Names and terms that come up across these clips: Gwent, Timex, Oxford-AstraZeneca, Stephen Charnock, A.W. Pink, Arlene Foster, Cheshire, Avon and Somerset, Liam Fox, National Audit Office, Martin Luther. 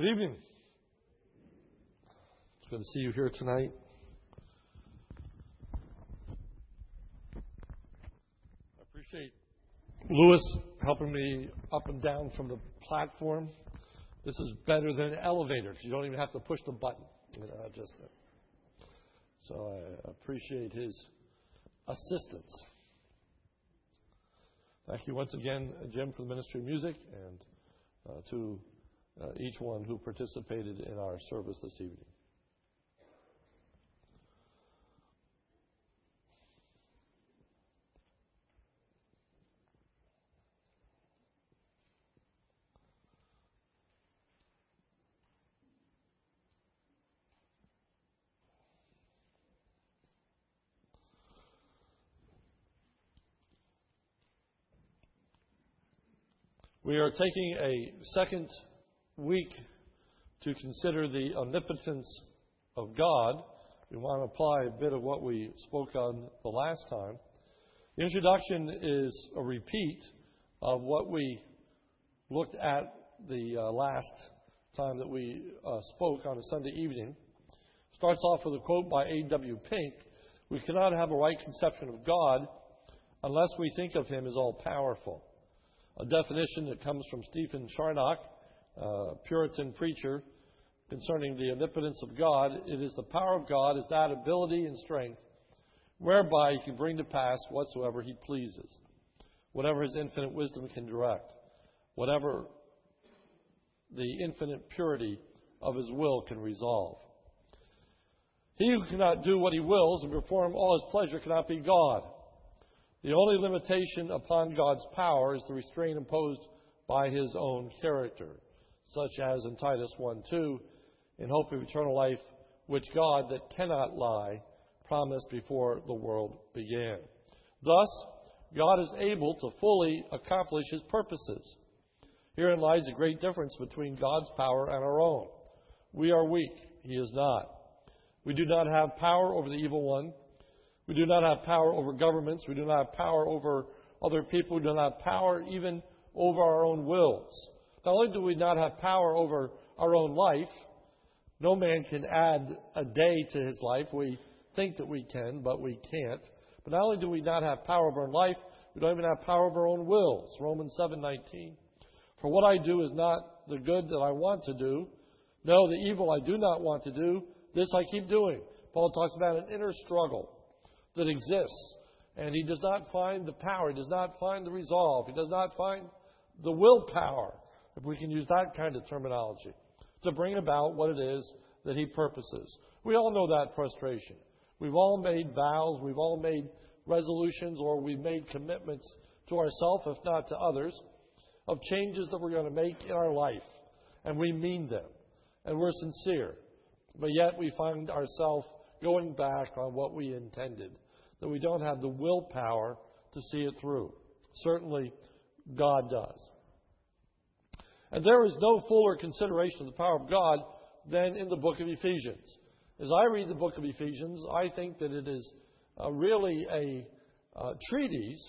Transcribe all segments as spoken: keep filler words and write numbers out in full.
Good evening. It's good to see you here tonight. I appreciate Lewis helping me up and down from the platform. This is better than an elevator because you don't even have to push the button. You know, just uh, so I appreciate his assistance. Thank you once again, Jim, for the Ministry of Music, and uh, to Uh, each one who participated in our service this evening. We are taking a second week to consider the omnipotence of God. We want to apply a bit of what we spoke on the last time. The introduction is a repeat of what we looked at the uh, last time that we uh, spoke on a Sunday evening. Starts off with a quote by A W Pink. We cannot have a right conception of God unless we think of him as all-powerful. A definition that comes from Stephen Charnock, Uh, Puritan preacher, concerning the omnipotence of God. It is the power of God, is that ability and strength whereby he can bring to pass whatsoever he pleases, whatever his infinite wisdom can direct, whatever the infinite purity of his will can resolve. He who cannot do what he wills and perform all his pleasure cannot be God. The only limitation upon God's power is the restraint imposed by his own character, such as in Titus one two, in hope of eternal life, which God that cannot lie promised before the world began. Thus, God is able to fully accomplish his purposes. Herein lies a great difference between God's power and our own. We are weak. He is not. We do not have power over the evil one. We do not have power over governments. We do not have power over other people. We do not have power even over our own wills. Not only do we not have power over our own life, no man can add a day to his life. We think that we can, but we can't. But not only do we not have power over our life, we don't even have power over our own wills. Romans seven nineteen. For what I do is not the good that I want to do. No, the evil I do not want to do, this I keep doing. Paul talks about an inner struggle that exists. And he does not find the power. He does not find the resolve. He does not find the willpower, if we can use that kind of terminology, to bring about what it is that he purposes. We all know that frustration. We've all made vows, we've all made resolutions, or we've made commitments to ourselves, if not to others, of changes that we're going to make in our life. And we mean them. And we're sincere. But yet we find ourselves going back on what we intended, that we don't have the willpower to see it through. Certainly, God does. And there is no fuller consideration of the power of God than in the book of Ephesians. As I read the book of Ephesians, I think that it is uh, really a uh, treatise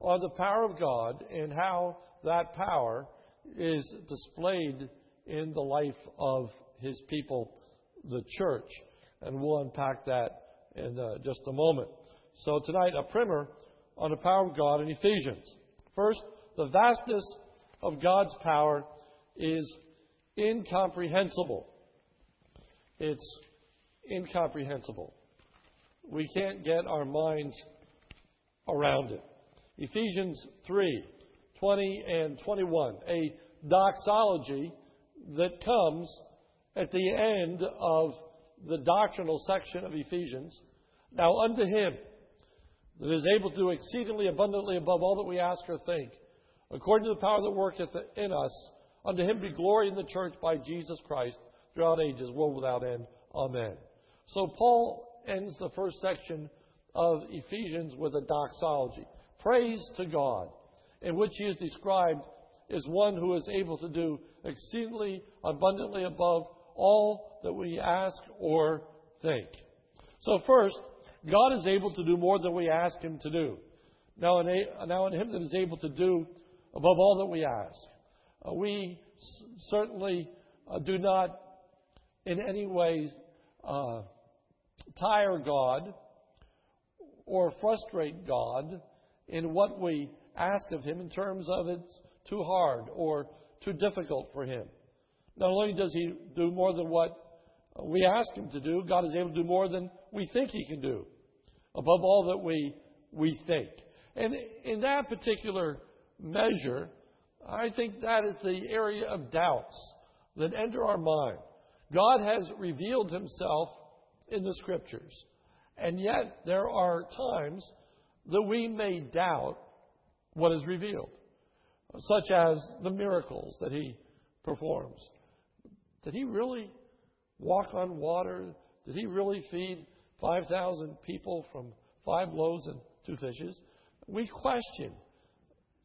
on the power of God and how that power is displayed in the life of his people, the church. And we'll unpack that in uh, just a moment. So tonight, a primer on the power of God in Ephesians. First, the vastness of God's power is incomprehensible. It's incomprehensible. We can't get our minds around it. Ephesians three twenty and twenty-one, a doxology that comes at the end of the doctrinal section of Ephesians. Now unto him that is able to do exceedingly abundantly above all that we ask or think, according to the power that worketh in us, unto him be glory in the church by Jesus Christ throughout ages, world without end. Amen. So Paul ends the first section of Ephesians with a doxology. Praise to God, in which he is described as one who is able to do exceedingly abundantly above all that we ask or think. So first, God is able to do more than we ask him to do. Now in, a, now in him that is able to do above all that we ask. Uh, we s- certainly uh, do not in any way uh, tire God or frustrate God in what we ask of Him in terms of it's too hard or too difficult for Him. Not only does He do more than what we ask Him to do, God is able to do more than we think He can do, above all that we we think. And in that particular measure, I think that is the area of doubts that enter our mind. God has revealed Himself in the Scriptures, and yet there are times that we may doubt what is revealed, such as the miracles that He performs. Did He really walk on water? Did He really feed five thousand people from five loaves and two fishes? We question,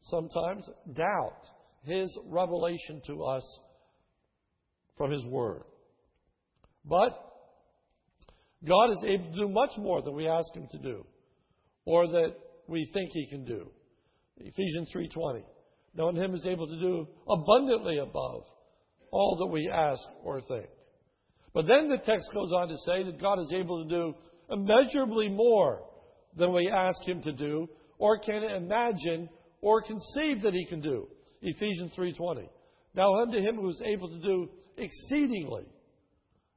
sometimes doubt, His revelation to us from His Word. But God is able to do much more than we ask Him to do, or that we think He can do. Ephesians three twenty. Now in Him is able to do abundantly above all that we ask or think. But then the text goes on to say that God is able to do immeasurably more than we ask Him to do, or can imagine or conceive that He can do. Ephesians three twenty. Now unto Him who is able to do exceedingly,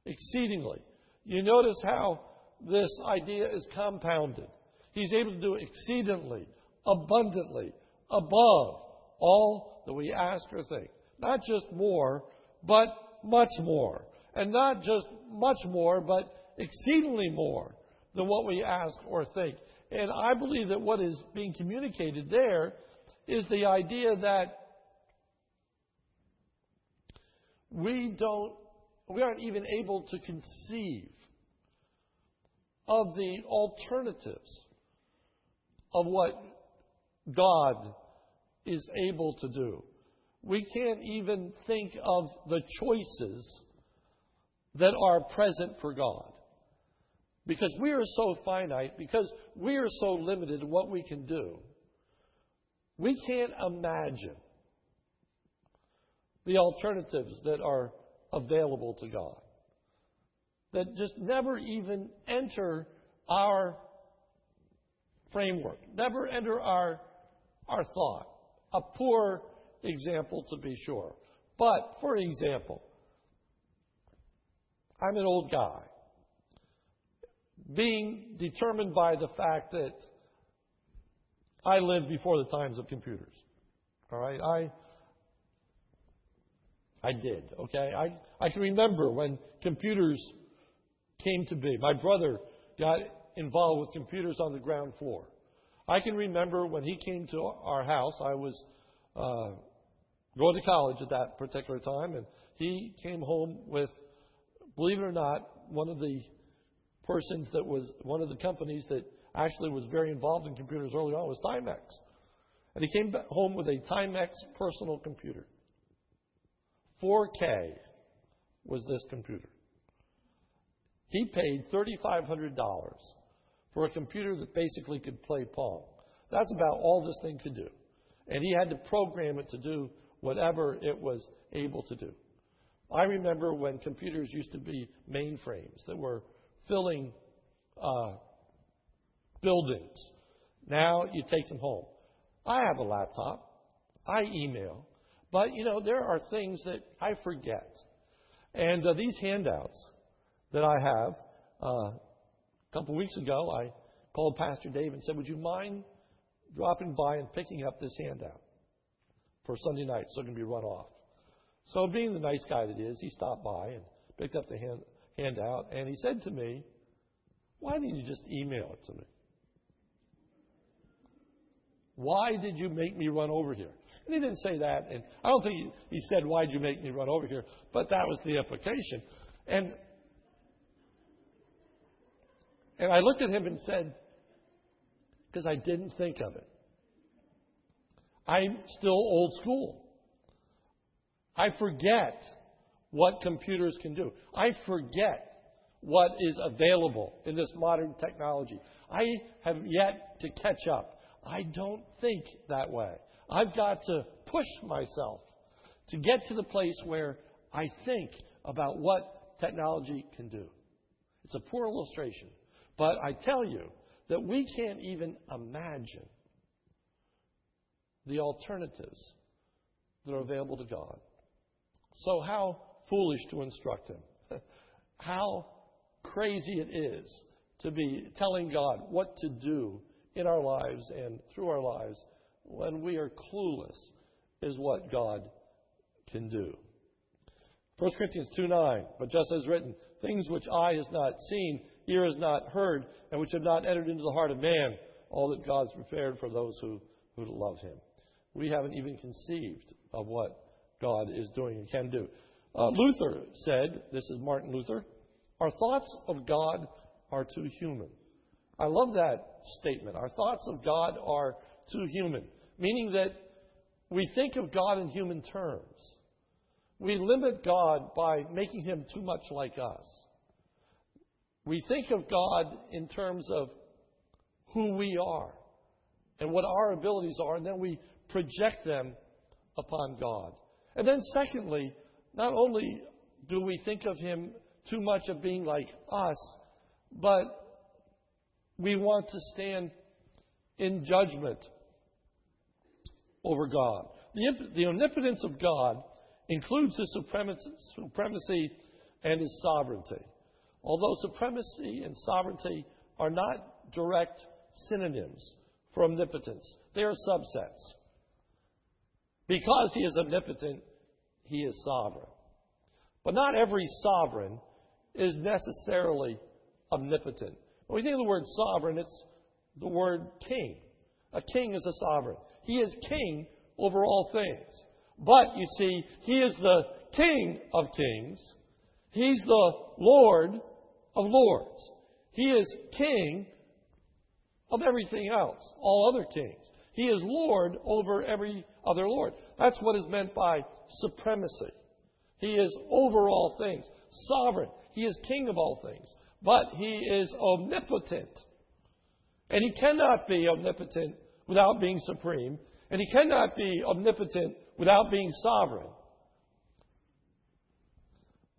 exceedingly. You notice how this idea is compounded. He's able to do exceedingly, abundantly, above all that we ask or think. Not just more, but much more. And not just much more, but exceedingly more than what we ask or think. And I believe that what is being communicated there is the idea that we don't, we aren't even able to conceive of the alternatives of what God is able to do. We can't even think of the choices that are present for God, because we are so finite, because we are so limited in what we can do. We can't imagine the alternatives that are available to God, that just never even enter our framework, never enter our our thought. A poor example, to be sure. But, for example, I'm an old guy, being determined by the fact that I lived before the times of computers. All right? I I did, okay? I, I can remember when computers came to be. My brother got involved with computers on the ground floor. I can remember when he came to our house. I was uh, going to college at that particular time, and he came home with, believe it or not, one of the persons that was, one of the companies that actually was very involved in computers early on was Timex. And he came home with a Timex personal computer. four K was this computer. He paid three thousand five hundred dollars for a computer that basically could play Pong. That's about all this thing could do. And he had to program it to do whatever it was able to do. I remember when computers used to be mainframes that were filling uh, buildings. Now you take them home. I have a laptop. I email. But, you know, there are things that I forget. And uh, these handouts that I have, uh, a couple weeks ago, I called Pastor Dave and said, would you mind dropping by and picking up this handout for Sunday night so it can be run off? So being the nice guy that he is, he stopped by and picked up the hand, handout, and he said to me, why didn't you just email it to me? Why did you make me run over here? And he didn't say that, and I don't think he, he said, why did you make me run over here? But that was the implication. And And I looked at him and said, because I didn't think of it. I'm still old school. I forget what computers can do. I forget what is available in this modern technology. I have yet to catch up. I don't think that way. I've got to push myself to get to the place where I think about what technology can do. It's a poor illustration. But I tell you that we can't even imagine the alternatives that are available to God. So how foolish to instruct him. How crazy it is to be telling God what to do in our lives and through our lives when we are clueless is what God can do. First Corinthians two nine, but just as written, things which eye has not seen, ear has not heard, and which have not entered into the heart of man, all that God's prepared for those who, who love him. We haven't even conceived of what God is doing and can do. Uh, Luther said, this is Martin Luther, our thoughts of God are too human. I love that statement. Our thoughts of God are too human, meaning that we think of God in human terms. We limit God by making him too much like us. We think of God in terms of who we are and what our abilities are, and then we project them upon God. And then secondly, not only do we think of him too much of being like us, but we want to stand in judgment over God. The, the omnipotence of God includes his supremacy, supremacy and his sovereignty. Although supremacy and sovereignty are not direct synonyms for omnipotence, they are subsets. Because he is omnipotent, he is sovereign. But not every sovereign is necessarily omnipotent. When we think of the word sovereign, it's the word king. A king is a sovereign. He is king over all things. But, you see, he is the King of kings. He's the Lord of lords. He is king of everything else, all other kings. He is Lord over every other lord. That's what is meant by supremacy. He is over all things, sovereign. He is king of all things. But he is omnipotent. And he cannot be omnipotent without being supreme. And he cannot be omnipotent without being sovereign.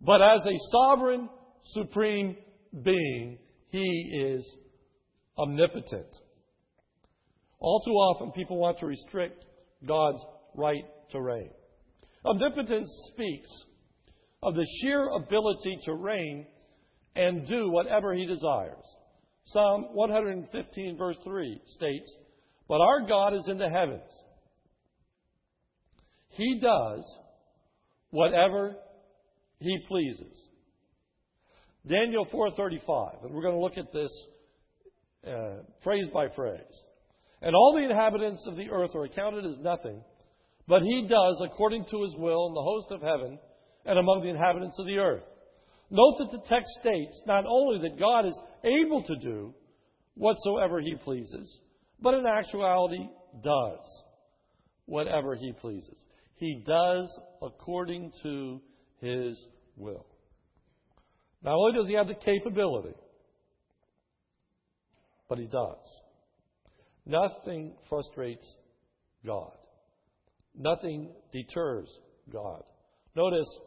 But as a sovereign, supreme being, he is omnipotent. All too often, people want to restrict God's right to reign. Omnipotence speaks of the sheer ability to reign and do whatever he desires. Psalm one fifteen, verse three states, but our God is in the heavens. He does whatever he pleases. Daniel four thirty-five, and we're going to look at this uh, phrase by phrase. And all the inhabitants of the earth are accounted as nothing, but he does according to his will in the host of heaven and among the inhabitants of the earth. Note that the text states not only that God is able to do whatsoever he pleases, but in actuality does whatever he pleases. He does according to his will. Not only does he have the capability, but he does. Nothing frustrates God. Nothing deters God. Notice,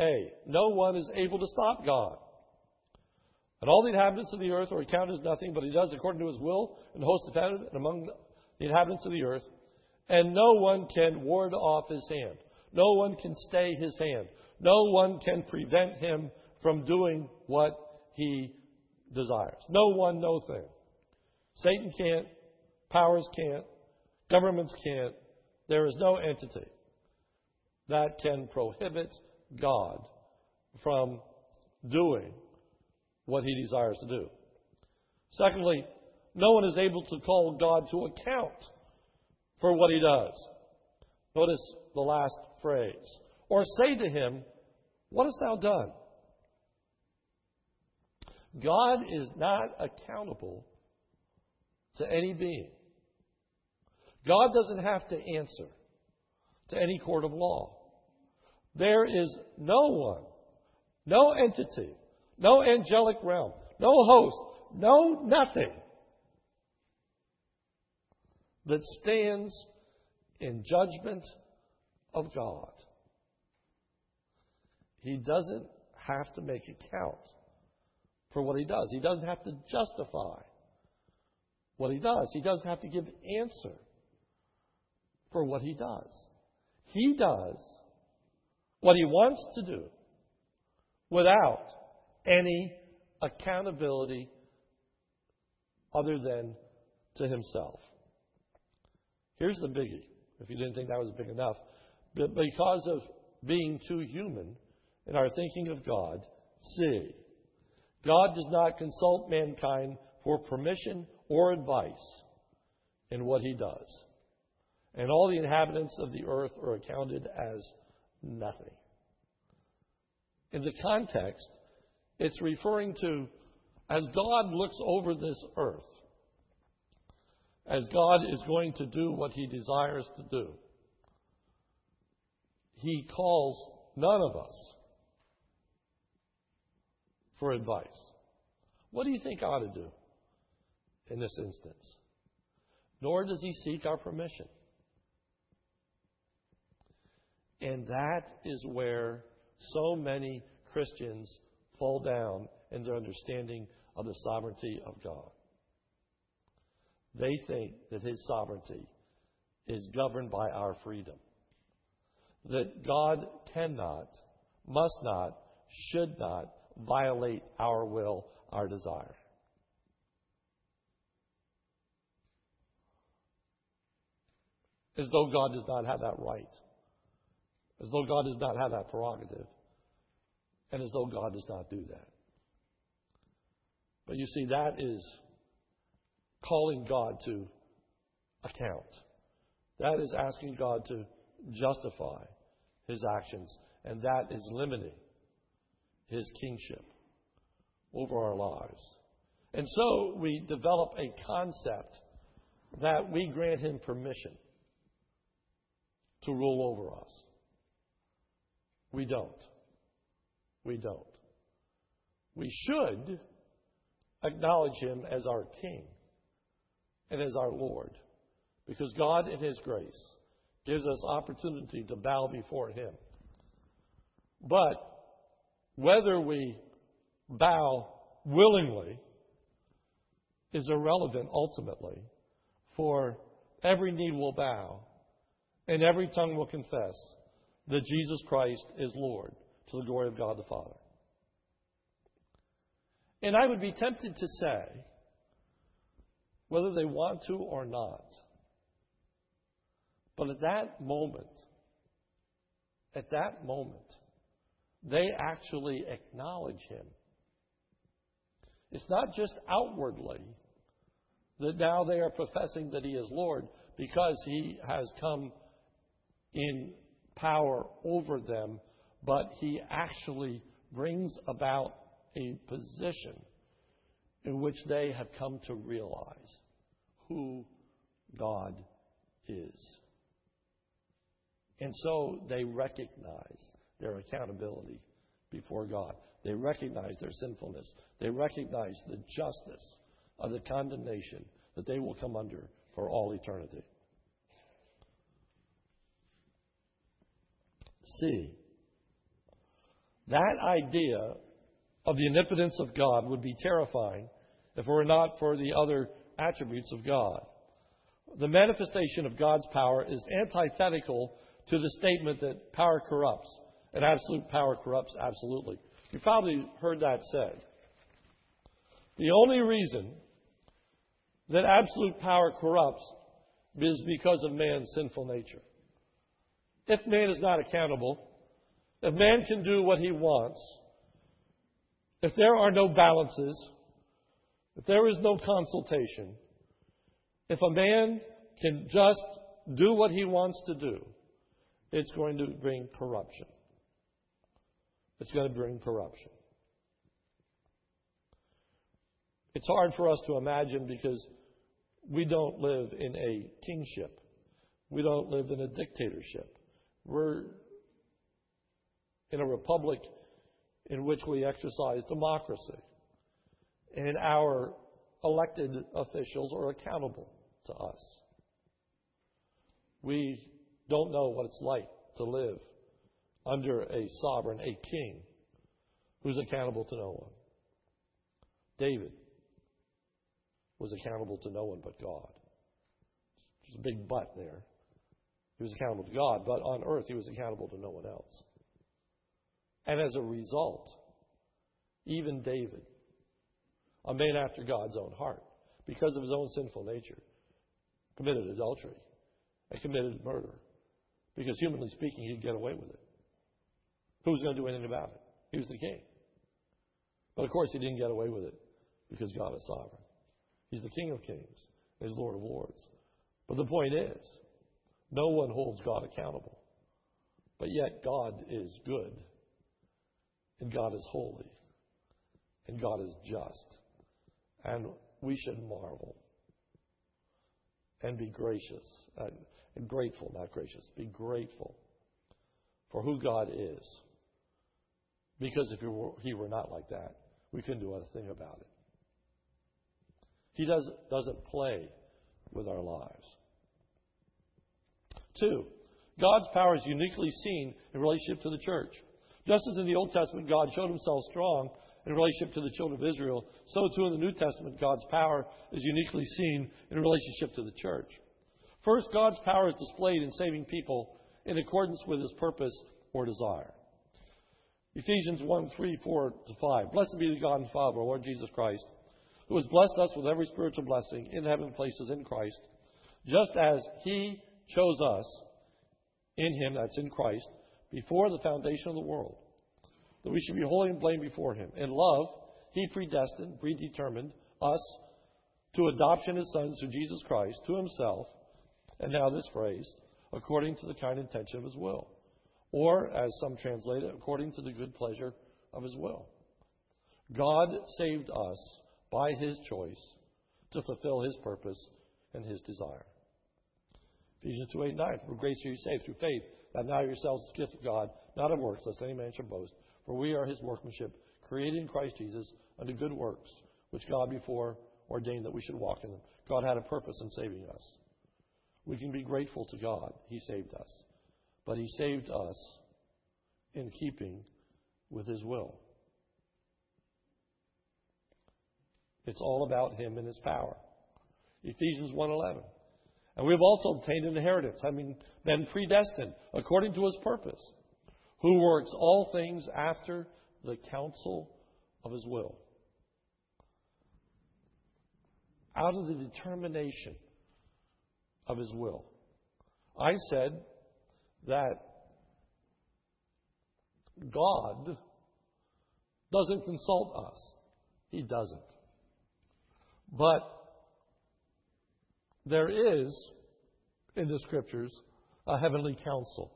A, no one is able to stop God. And all the inhabitants of the earth are accounted as nothing, but he does according to his will and host of heaven and among the inhabitants of the earth. And no one can ward off his hand. No one can stay his hand. No one can prevent him from doing what he desires. No one, no thing. Satan can't. Powers can't. Governments can't. There is no entity that can prohibit God from doing what he desires to do. Secondly, no one is able to call God to account for what he does. Notice the last phrase. Or say to him, what hast thou done? God is not accountable to any being. God doesn't have to answer to any court of law. There is no one, no entity, no angelic realm, no host, no nothing that stands in judgment of God. He doesn't have to make account for what he does. He doesn't have to justify what he does. He doesn't have to give answer for what he does. He does what he wants to do without any accountability other than to himself. Here's the biggie, if you didn't think that was big enough. But because of being too human in our thinking of God, see, God does not consult mankind for permission or advice in what he does. And all the inhabitants of the earth are accounted as nothing. In the context, it's referring to, as God looks over this earth, as God is going to do what he desires to do, he calls none of us for advice. What do you think I ought to do in this instance? Nor does he seek our permission. And that is where so many Christians fall down in their understanding of the sovereignty of God. They think that his sovereignty is governed by our freedom. That God cannot, must not, should not violate our will, our desire. As though God does not have that right. As though God does not have that prerogative. And as though God does not do that. But you see, that is calling God to account. That is asking God to justify his actions. And that is limiting his kingship over our lives. And so we develop a concept that we grant him permission to rule over us. We don't. We don't. We should acknowledge him as our king and as our Lord, because God in his grace gives us opportunity to bow before him. But whether we bow willingly is irrelevant ultimately, for every knee will bow and every tongue will confess that Jesus Christ is Lord, to the glory of God the Father. And I would be tempted to say, whether they want to or not, but at that moment, at that moment, they actually acknowledge him. It's not just outwardly that now they are professing that he is Lord, because he has come in power over them, but he actually brings about a position in which they have come to realize who God is. And so they recognize their accountability before God. They recognize their sinfulness. They recognize the justice of the condemnation that they will come under for all eternity. See, that idea of the omnipotence of God would be terrifying if it were not for the other attributes of God. The manifestation of God's power is antithetical to the statement that power corrupts, and absolute power corrupts absolutely. You probably heard that said. The only reason that absolute power corrupts is because of man's sinful nature. If man is not accountable, if man can do what he wants, if there are no balances, if there is no consultation, if a man can just do what he wants to do, it's going to bring corruption. It's going to bring corruption. It's hard for us to imagine, because we don't live in a kingship. We don't live in a dictatorship. We're in a republic in which we exercise democracy. And our elected officials are accountable to us. We don't know what it's like to live under a sovereign, a king, who's accountable to no one. David was accountable to no one but God. There's a big but there. He was accountable to God, but on earth he was accountable to no one else. And as a result, even David, a man after God's own heart, because of his own sinful nature, committed adultery and committed murder. Because humanly speaking, he'd get away with it. Who was going to do anything about it? He was the king. But of course, he didn't get away with it because God is sovereign. He's the King of Kings. He's Lord of Lords. But the point is, no one holds God accountable. But yet God is good, and God is holy, and God is just. And we should marvel and be gracious, and, and grateful, not gracious, be grateful for who God is. Because if he were, he were not like that, we couldn't do a thing about it. He does, doesn't play with our lives. Two, God's power is uniquely seen in relationship to the church. Just as in the Old Testament, God showed himself strong in relationship to the children of Israel, so too in the New Testament, God's power is uniquely seen in relationship to the church. First, God's power is displayed in saving people in accordance with his purpose or desire. Ephesians one, three, four to five. Blessed be the God and Father, our Lord Jesus Christ, who has blessed us with every spiritual blessing in heavenly places in Christ, just as he chose us in him, that's in Christ, before the foundation of the world, that we should be holy and blameless before him. In love, he predestined, predetermined us to adoption as sons through Jesus Christ, to himself, and now this phrase, according to the kind intention of his will. Or, as some translate it, according to the good pleasure of his will. God saved us by his choice to fulfill his purpose and his desire. Ephesians two, eight, nine. For grace are you saved through faith, that now yourselves is the gift of God, not of works, lest any man should boast. For we are his workmanship, created in Christ Jesus unto good works, which God before ordained that we should walk in them. God had a purpose in saving us. We can be grateful to God. He saved us. But he saved us in keeping with his will. It's all about him and his power. Ephesians one, eleven. And we have also obtained an inheritance, having been predestined according to his purpose, who works all things after the counsel of his will. Out of the determination of his will. I said that God doesn't consult us. He doesn't. But there is, in the Scriptures, a heavenly counsel.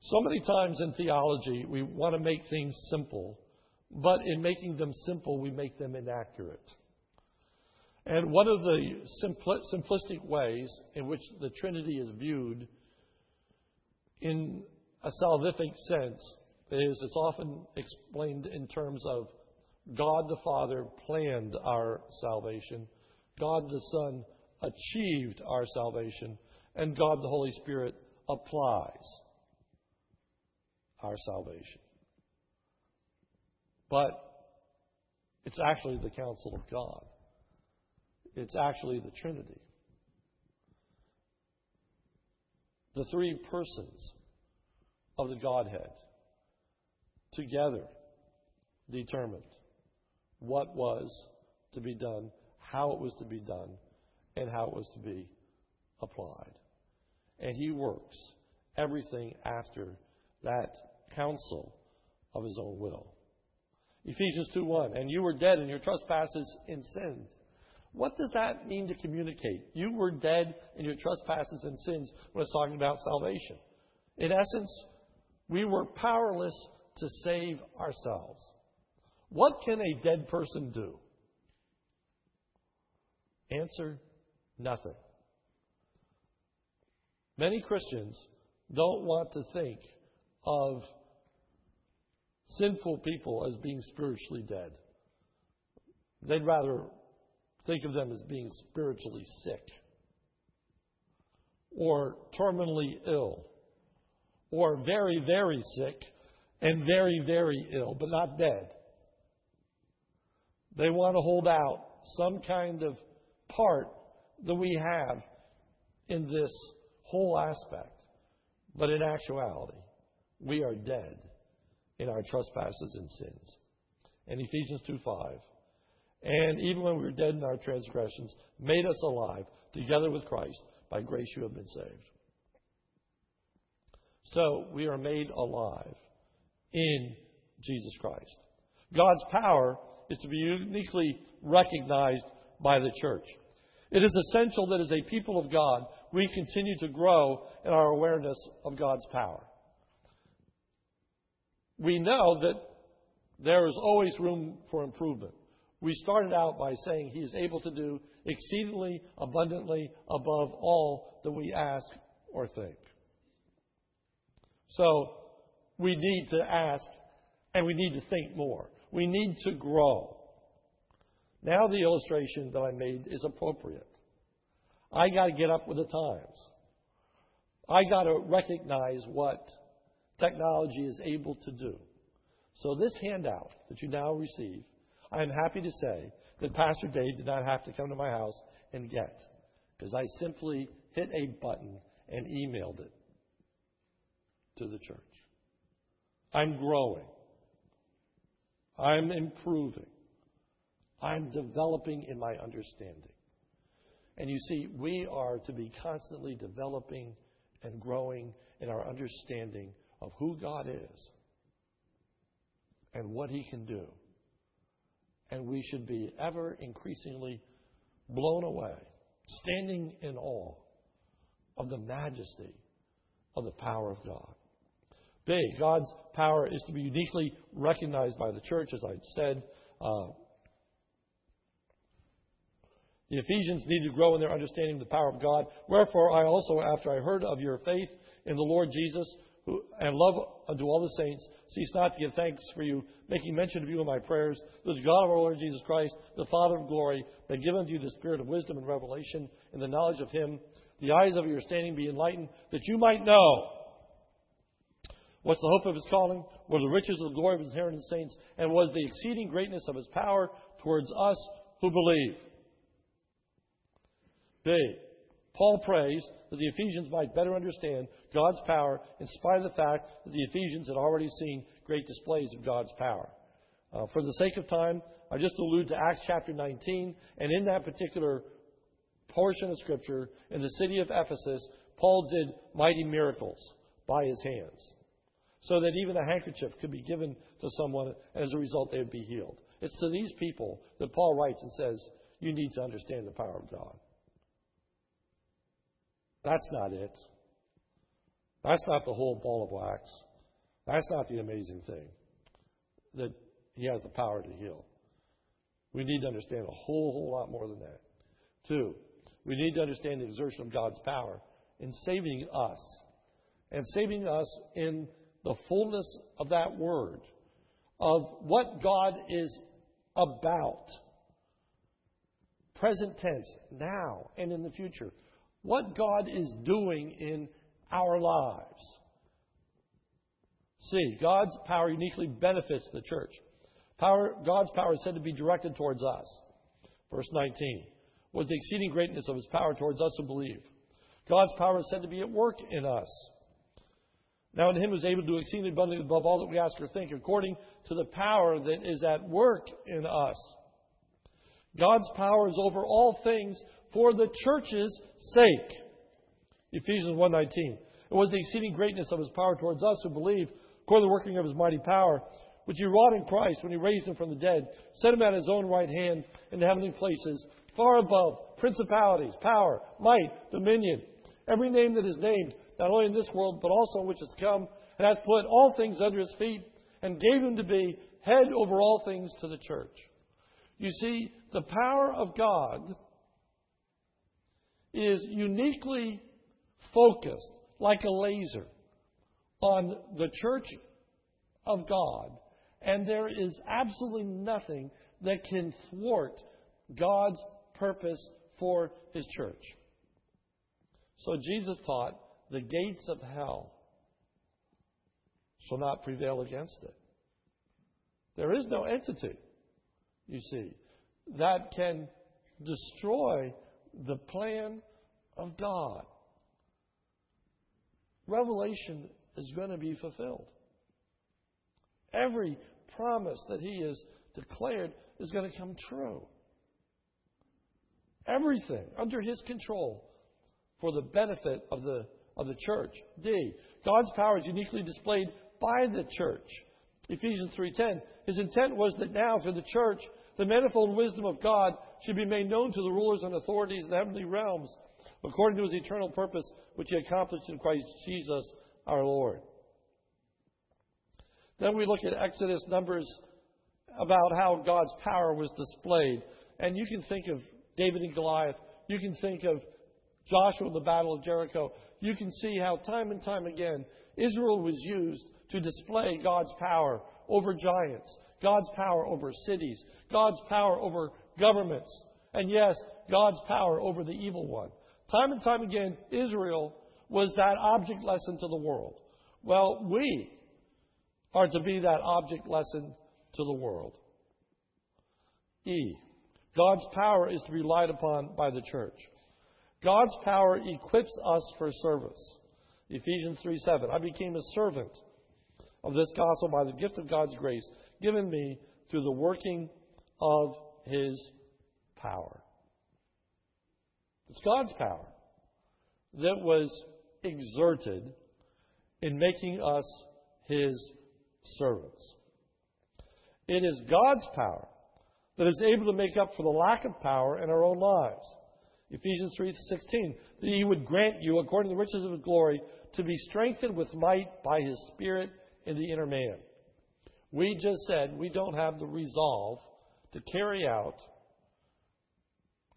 So many times in theology, we want to make things simple, but in making them simple, we make them inaccurate. And one of the simpl- simplistic ways in which the Trinity is viewed in a salvific sense is it's often explained in terms of God the Father planned our salvation, God the Son achieved our salvation, and God the Holy Spirit applies our salvation. But it's actually the counsel of God. It's actually the Trinity. The three persons of the Godhead together determined what was to be done, how it was to be done, and how it was to be applied. And he works everything after that counsel of his own will. Ephesians two, one, and you were dead in your trespasses and sins. What does that mean to communicate? You were dead in your trespasses and sins when it's talking about salvation. In essence, we were powerless to save ourselves. What can a dead person do? Answer, nothing. Many Christians don't want to think of sinful people as being spiritually dead. They'd rather think of them as being spiritually sick or terminally ill or very, very sick and very, very ill, but not dead. They want to hold out some kind of part that we have in this whole aspect. But in actuality, we are dead in our trespasses and sins. And Ephesians two five. And even when we were dead in our transgressions, made us alive together with Christ. By grace you have been saved. So we are made alive in Jesus Christ. God's power is to be uniquely recognized by the church. It is essential that as a people of God, we continue to grow in our awareness of God's power. We know that there is always room for improvement. We started out by saying He is able to do exceedingly abundantly above all that we ask or think. So we need to ask and we need to think more. We need to grow. Now the illustration that I made is appropriate. I got to get up with the times. I got to recognize what technology is able to do. So this handout that you now receive, I am happy to say that Pastor Dave did not have to come to my house and get, because I simply hit a button and emailed it to the church. I'm growing. I'm improving. I'm developing in my understanding. And you see, we are to be constantly developing and growing in our understanding of who God is and what He can do. And we should be ever increasingly blown away, standing in awe of the majesty of the power of God. B, God's power is to be uniquely recognized by the church, as I said. Uh, the Ephesians need to grow in their understanding of the power of God. Wherefore, I also, after I heard of your faith in the Lord Jesus, who, and love unto all the saints, cease not to give thanks for you, making mention of you in my prayers, that the God of our Lord Jesus Christ, the Father of glory, may give unto you the spirit of wisdom and revelation in the knowledge of Him, the eyes of your understanding be enlightened, that you might know what's the hope of His calling, what are the riches of the glory of His inheritance saints, and what is the exceeding greatness of His power towards us who believe. B. Paul prays that the Ephesians might better understand God's power in spite of the fact that the Ephesians had already seen great displays of God's power. Uh, for the sake of time, I just allude to Acts chapter nineteen, and in that particular portion of Scripture, in the city of Ephesus, Paul did mighty miracles by his hands, so that even a handkerchief could be given to someone, and as a result they would be healed. It's to these people that Paul writes and says, you need to understand the power of God. That's not it. That's not the whole ball of wax. That's not the amazing thing, that He has the power to heal. We need to understand a whole, whole lot more than that. Two, we need to understand the exertion of God's power in saving us, and saving us in the fullness of that word, of what God is about. Present tense, now and in the future. What God is doing in our lives. See, God's power uniquely benefits the church. Power, God's power is said to be directed towards us. Verse nineteen, was the exceeding greatness of His power towards us who believe. God's power is said to be at work in us. Now in Him who is able to do exceedingly abundantly above all that we ask or think, according to the power that is at work in us. God's power is over all things for the church's sake. Ephesians one nineteen. It was the exceeding greatness of His power towards us who believe, according to the working of His mighty power, which He wrought in Christ when He raised Him from the dead, set Him at His own right hand in the heavenly places, far above principalities, power, might, dominion, every name that is named, not only in this world, but also in which is to come, and hath put all things under His feet, and gave Him to be head over all things to the church. You see, the power of God is uniquely focused, like a laser, on the church of God. And there is absolutely nothing that can thwart God's purpose for His church. So Jesus taught the gates of hell shall not prevail against it. There is no entity, you see, that can destroy the plan of God. Revelation is going to be fulfilled. Every promise that he has declared is going to come true. Everything under his control for the benefit of the of the church. D. God's power is uniquely displayed by the church. Ephesians three ten. His intent was that now through the church, the manifold wisdom of God should be made known to the rulers and authorities in the heavenly realms, according to his eternal purpose, which he accomplished in Christ Jesus our Lord. Then we look at Exodus, Numbers, about how God's power was displayed. And you can think of David and Goliath. You can think of Joshua in the Battle of Jericho. You can see how time and time again, Israel was used to display God's power over giants, God's power over cities, God's power over governments, and yes, God's power over the evil one. Time and time again, Israel was that object lesson to the world. Well, we are to be that object lesson to the world. E. God's power is to be relied upon by the church. God's power equips us for service. Ephesians three seven. I became a servant of this gospel by the gift of God's grace given me through the working of his power. It's God's power that was exerted in making us his servants. It is God's power that is able to make up for the lack of power in our own lives. Ephesians three sixteen, that he would grant you, according to the riches of his glory, to be strengthened with might by his Spirit in the inner man. We just said we don't have the resolve to carry out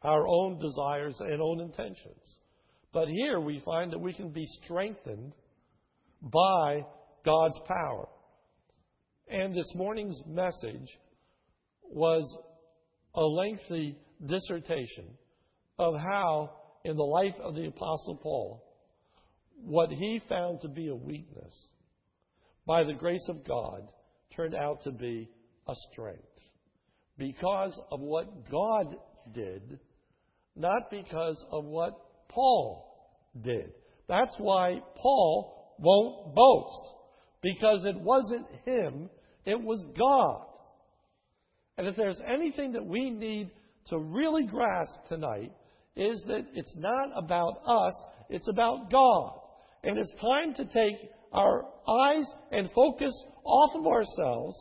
our own desires and own intentions. But here we find that we can be strengthened by God's power. And this morning's message was a lengthy dissertation of how, in the life of the Apostle Paul, what he found to be a weakness, by the grace of God, turned out to be a strength. Because of what God did, not because of what Paul did. That's why Paul won't boast, because it wasn't him, it was God. And if there's anything that we need to really grasp tonight, is that it's not about us, it's about God. And it's time to take our eyes and focus off of ourselves,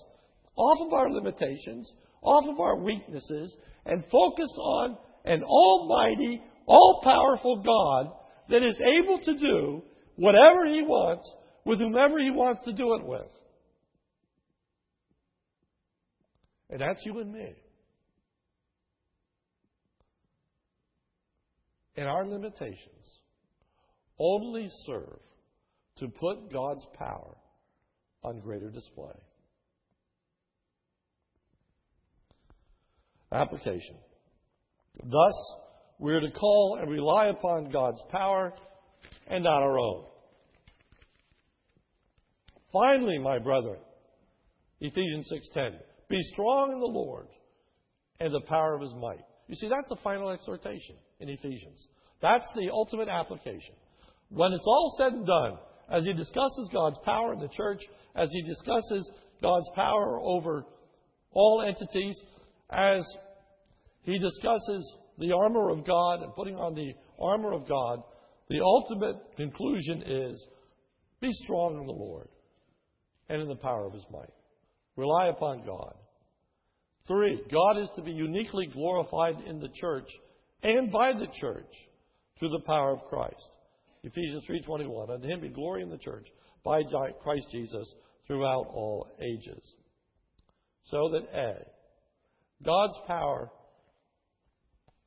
off of our limitations, off of our weaknesses, and focus on an almighty, all-powerful God that is able to do whatever he wants with whomever he wants to do it with. And that's you and me. And our limitations only serve to put God's power on greater display. Application. Thus, we are to call and rely upon God's power and not our own. Finally, my brethren, Ephesians six ten, be strong in the Lord and the power of his might. You see, that's the final exhortation in Ephesians. That's the ultimate application. When it's all said and done, as he discusses God's power in the church, as he discusses God's power over all entities, as he discusses the armor of God and putting on the armor of God, the ultimate conclusion is, be strong in the Lord and in the power of his might. Rely upon God. Three, God is to be uniquely glorified in the church and by the church through the power of Christ. Ephesians three twenty-one, unto him be glory in the church by Christ Jesus throughout all ages. So that A, God's power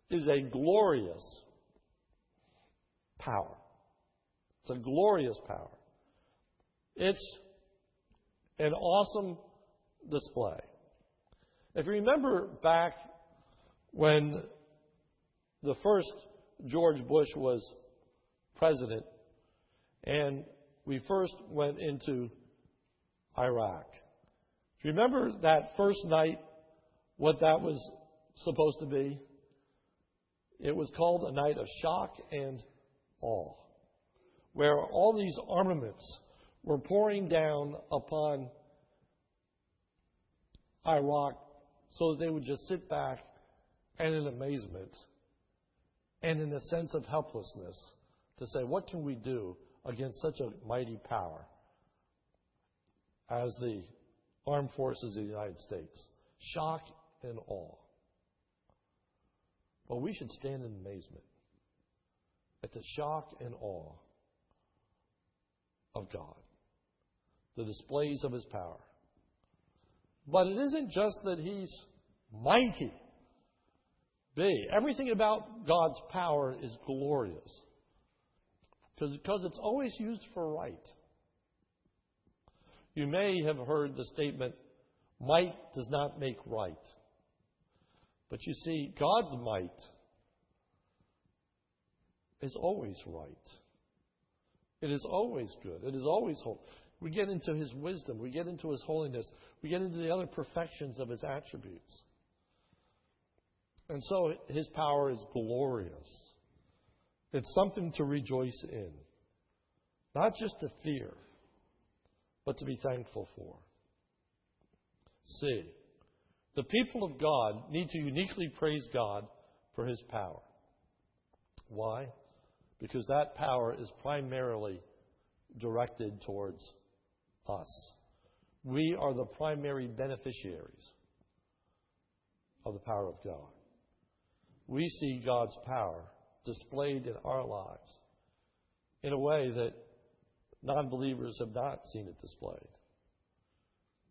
is a glorious power. It's a glorious power. It's an awesome display. If you remember back when the first George Bush was president and we first went into Iraq. Remember that first night, what that was supposed to be? It was called a night of shock and awe, where all these armaments were pouring down upon Iraq so that they would just sit back and in amazement and in a sense of helplessness to say, what can we do against such a mighty power as the armed forces of the United States? Shock and awe. But we should stand in amazement at the shock and awe of God, the displays of His power. But it isn't just that He's mighty. B. Everything about God's power is glorious, because it's always used for right. You may have heard the statement, might does not make right. But you see, God's might is always right. It is always good. It is always holy. We get into His wisdom. We get into His holiness. We get into the other perfections of His attributes. And so His power is glorious. It's something to rejoice in. Not just to fear, but to be thankful for. C. The people of God need to uniquely praise God for His power. Why? Because that power is primarily directed towards us. We are the primary beneficiaries of the power of God. We see God's power displayed in our lives in a way that non-believers have not seen it displayed.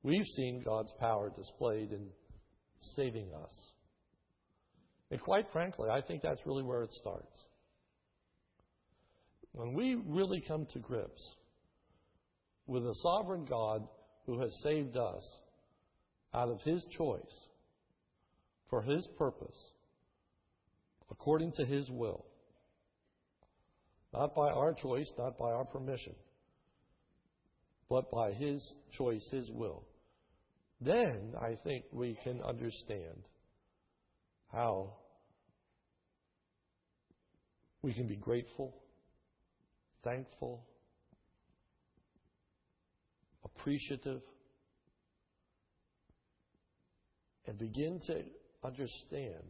We've seen God's power displayed in saving us. And quite frankly, I think that's really where it starts. When we really come to grips with a sovereign God who has saved us out of His choice, for His purpose, according to His will, not by our choice, not by our permission, but by His choice, His will, then I think we can understand how we can be grateful, thankful, appreciative, and begin to understand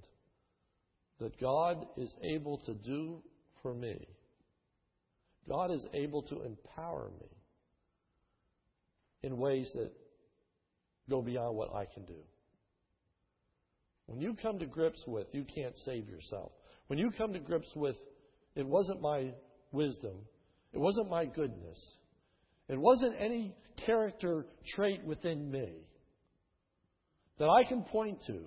that God is able to do for me. God is able to empower me in ways that go beyond what I can do. When you come to grips with, you can't save yourself. When you come to grips with, it wasn't my wisdom, it wasn't my goodness, it wasn't any character trait within me that I can point to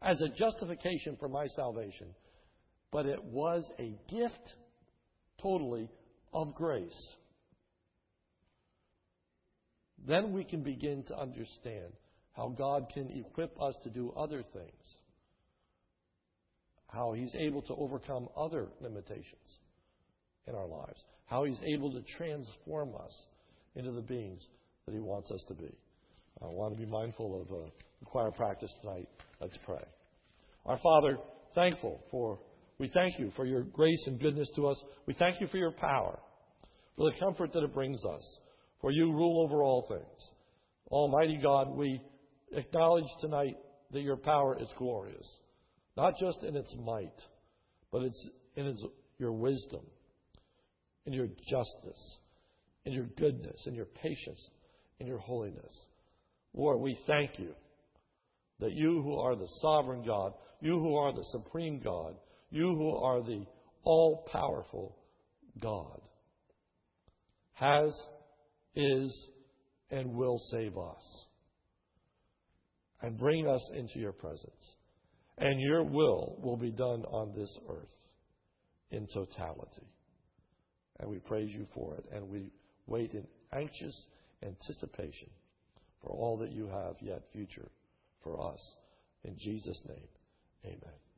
as a justification for my salvation, but it was a gift totally of grace, then we can begin to understand how God can equip us to do other things, how He's able to overcome other limitations in our lives, how He's able to transform us into the beings that He wants us to be. I want to be mindful of uh, the choir practice tonight. Let's pray. Our Father, thankful for, we thank You for Your grace and goodness to us. We thank You for Your power, for the comfort that it brings us, for You rule over all things. Almighty God, we acknowledge tonight that Your power is glorious, not just in its might, but it's in its, Your wisdom, in Your justice, in Your goodness, in Your patience, in Your holiness. Lord, we thank You that You who are the sovereign God, You who are the supreme God, You who are the all-powerful God, has, is, and will save us and bring us into Your presence. And Your will will be done on this earth in totality. And we praise You for it. And we wait in anxious anticipation for all that You have yet future for us. In Jesus' name, amen.